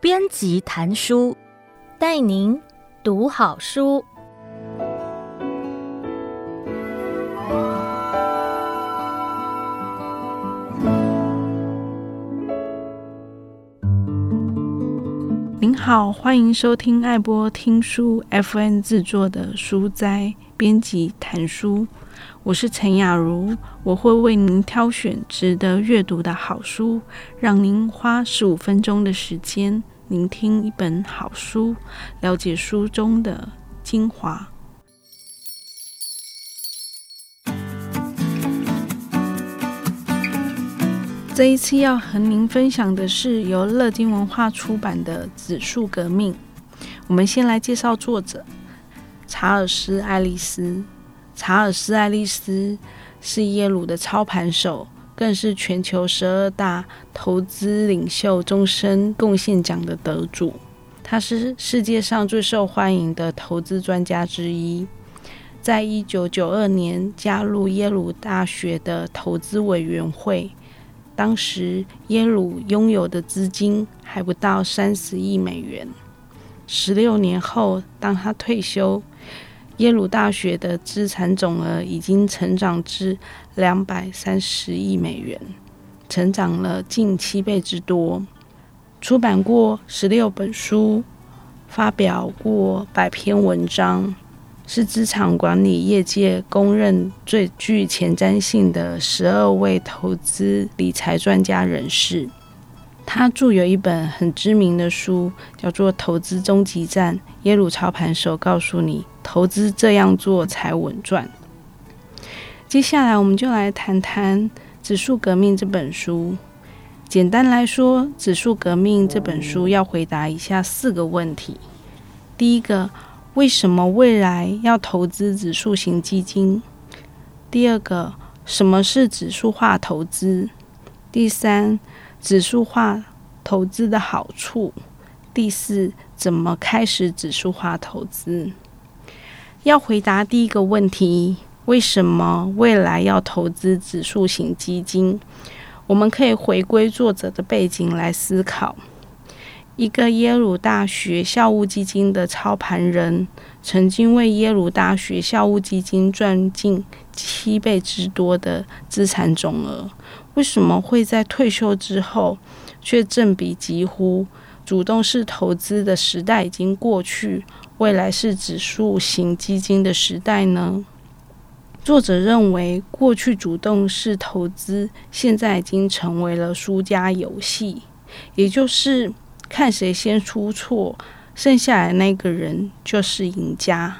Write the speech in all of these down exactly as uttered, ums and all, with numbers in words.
编辑谈书，带您读好书。您好，欢迎收听爱播听书 F M 制作的书斋编辑谈书，我是陈雅如，我会为您挑选值得阅读的好书，让您花十五分钟的时间聆听一本好书，了解书中的精华。这一次要和您分享的是由乐金文化出版的《指数革命》。我们先来介绍作者查尔斯·爱丽丝。查尔斯·爱丽丝是耶鲁的操盘手，更是全球十二大投资领袖终身贡献奖的得主。他是世界上最受欢迎的投资专家之一。在一九九二年加入耶鲁大学的投资委员会。当时耶鲁拥有的资金还不到三十亿美元。十六年后，当他退休，耶鲁大学的资产总额已经成长至两百三十亿美元，成长了近七倍之多。出版过十六本书，发表过百篇文章，是资产管理业界公认最具前瞻性的十二位投资理财专家人士。他著有一本很知名的书，叫做《投资终极战：耶鲁操盘手告诉你投资这样做才稳赚》。接下来我们就来谈谈《指数革命》这本书。简单来说，《指数革命》这本书要回答以下四个问题。第一个，为什么未来要投资指数型基金？第二个，什么是指数化投资？第三，指数化投资的好处。第四，怎么开始指数化投资？要回答第一个问题，为什么未来要投资指数型基金？我们可以回归作者的背景来思考。一个耶鲁大学校务基金的操盘人，曾经为耶鲁大学校务基金赚进七倍之多的资产总额，为什么会在退休之后却振臂疾呼，主动式投资的时代已经过去，未来是指数型基金的时代呢？作者认为，过去主动式投资现在已经成为了输家游戏，也就是看谁先出错，剩下来那个人就是赢家。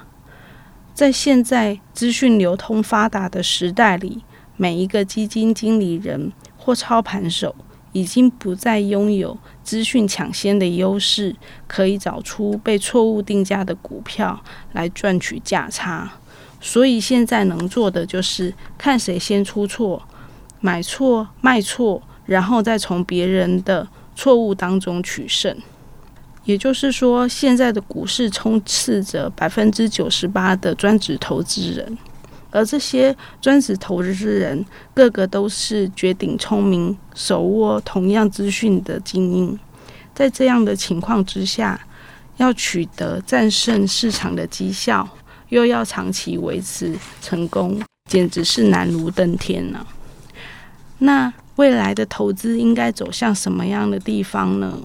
在现在资讯流通发达的时代里，每一个基金经理人或操盘手已经不再拥有资讯抢先的优势，可以找出被错误定价的股票来赚取价差。所以现在能做的就是看谁先出错，买错卖错，然后再从别人的错误当中取胜。也就是说，现在的股市充斥着 百分之九十八 的专职投资人，而这些专职投资人个个都是绝顶聪明，手握同样资讯的精英。在这样的情况之下，要取得战胜市场的绩效，又要长期维持成功，简直是难如登天了、啊、那未来的投资应该走向什么样的地方呢？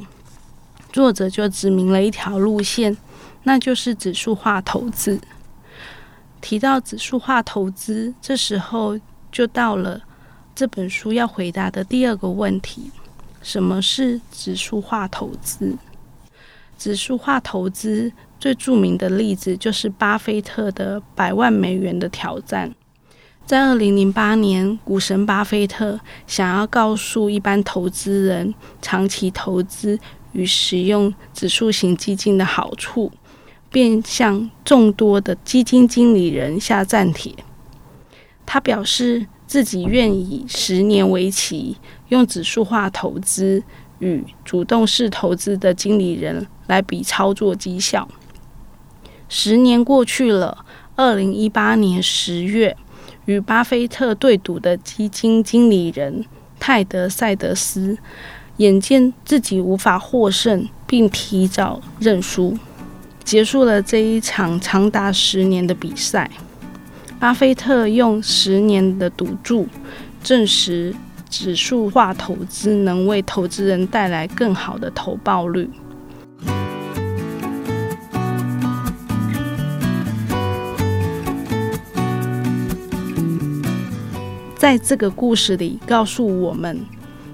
作者就指明了一条路线，那就是指数化投资。提到指数化投资，这时候就到了这本书要回答的第二个问题：什么是指数化投资？指数化投资最著名的例子就是巴菲特的百万美元的挑战。在二零零八年，股神巴菲特想要告诉一般投资人长期投资与使用指数型基金的好处，便向众多的基金经理人下战帖。他表示自己愿以十年为期，用指数化投资与主动式投资的经理人来比操作绩效。十年过去了，二零一八年十月。与巴菲特对赌的基金经理人泰德·塞德斯眼见自己无法获胜，并提早认输，结束了这一场长达十年的比赛。巴菲特用十年的赌注证实，指数化投资能为投资人带来更好的投报率。在这个故事里告诉我们，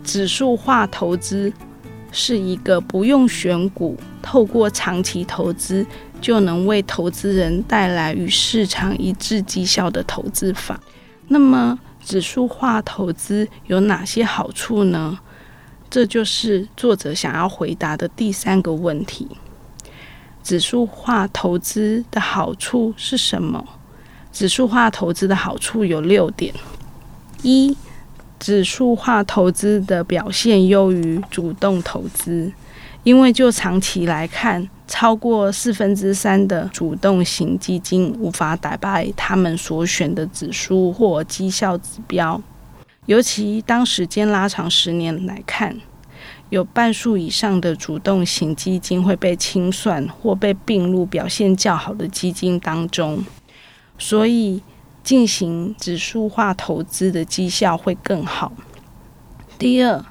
指数化投资是一个不用选股，透过长期投资就能为投资人带来与市场一致绩效的投资法。那么指数化投资有哪些好处呢？这就是作者想要回答的第三个问题。指数化投资的好处是什么？指数化投资的好处有六点。一、指数化投资的表现优于主动投资，因为就长期来看，超过四分之三的主动型基金无法打败他们所选的指数或绩效指标，尤其当时间拉长十年来看，有半数以上的主动型基金会被清算或被并入表现较好的基金当中，所以进行指数化投资的绩效会更好。第二，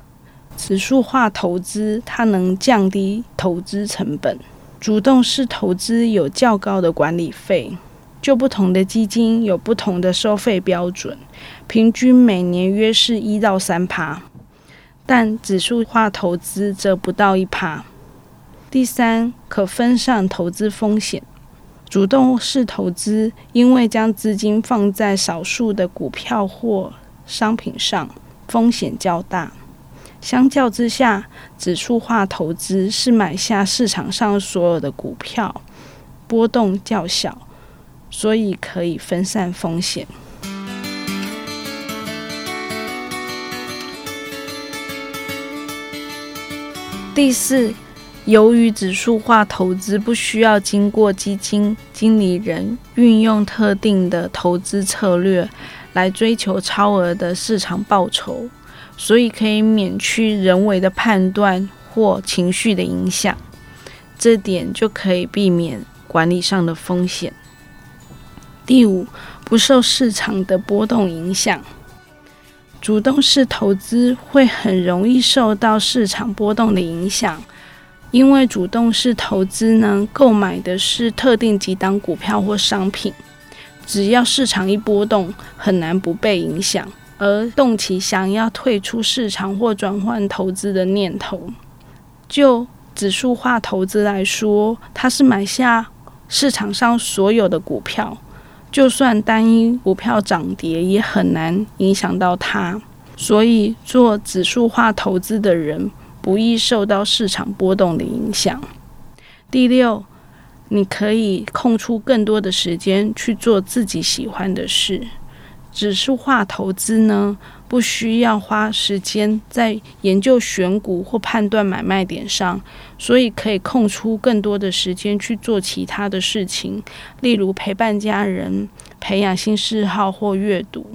指数化投资它能降低投资成本。主动式投资有较高的管理费，就不同的基金有不同的收费标准，平均每年约是一到三趴，但指数化投资则不到一趴。第三，可分散投资风险。主动式投资因为将资金放在少数的股票或商品上，风险较大。相较之下，指数化投资是买下市场上所有的股票，波动较小，所以可以分散风险。第四，由于指数化投资不需要经过基金经理人运用特定的投资策略来追求超额的市场报酬，所以可以免去人为的判断或情绪的影响，这点就可以避免管理上的风险。第五，不受市场的波动影响。主动式投资会很容易受到市场波动的影响，因为主动式投资呢，购买的是特定几档股票或商品，只要市场一波动，很难不被影响，而动起想要退出市场或转换投资的念头。就指数化投资来说，它是买下市场上所有的股票，就算单一股票涨跌也很难影响到它，所以做指数化投资的人不易受到市场波动的影响。第六，你可以空出更多的时间去做自己喜欢的事。指数化投资呢，不需要花时间在研究选股或判断买卖点上，所以可以空出更多的时间去做其他的事情，例如陪伴家人、培养新嗜好或阅读。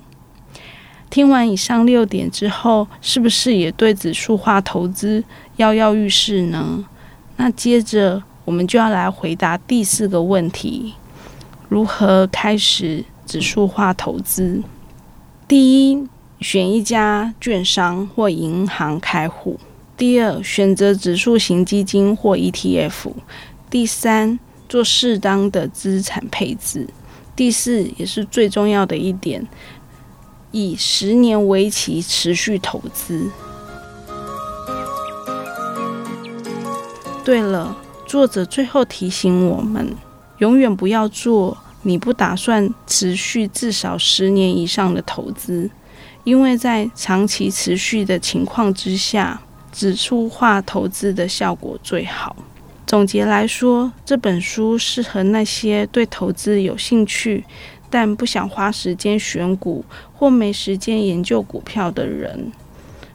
听完以上六点之后，是不是也对指数化投资跃跃欲试呢？那接着我们就要来回答第四个问题：如何开始指数化投资？第一，选一家券商或银行开户；第二，选择指数型基金或 E T F； 第三，做适当的资产配置；第四，也是最重要的一点，以十年为期持续投资。对了，作者最后提醒我们，永远不要做你不打算持续至少十年以上的投资，因为在长期持续的情况之下，指数化投资的效果最好。总结来说，这本书适合那些对投资有兴趣但不想花时间选股或没时间研究股票的人。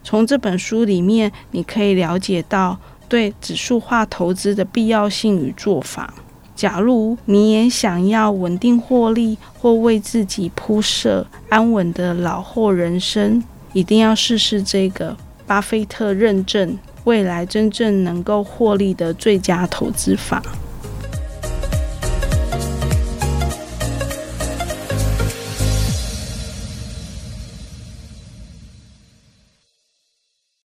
从这本书里面，你可以了解到对指数化投资的必要性与做法，假如你也想要稳定获利或为自己铺设安稳的老后人生，一定要试试这个巴菲特认证未来真正能够获利的最佳投资法。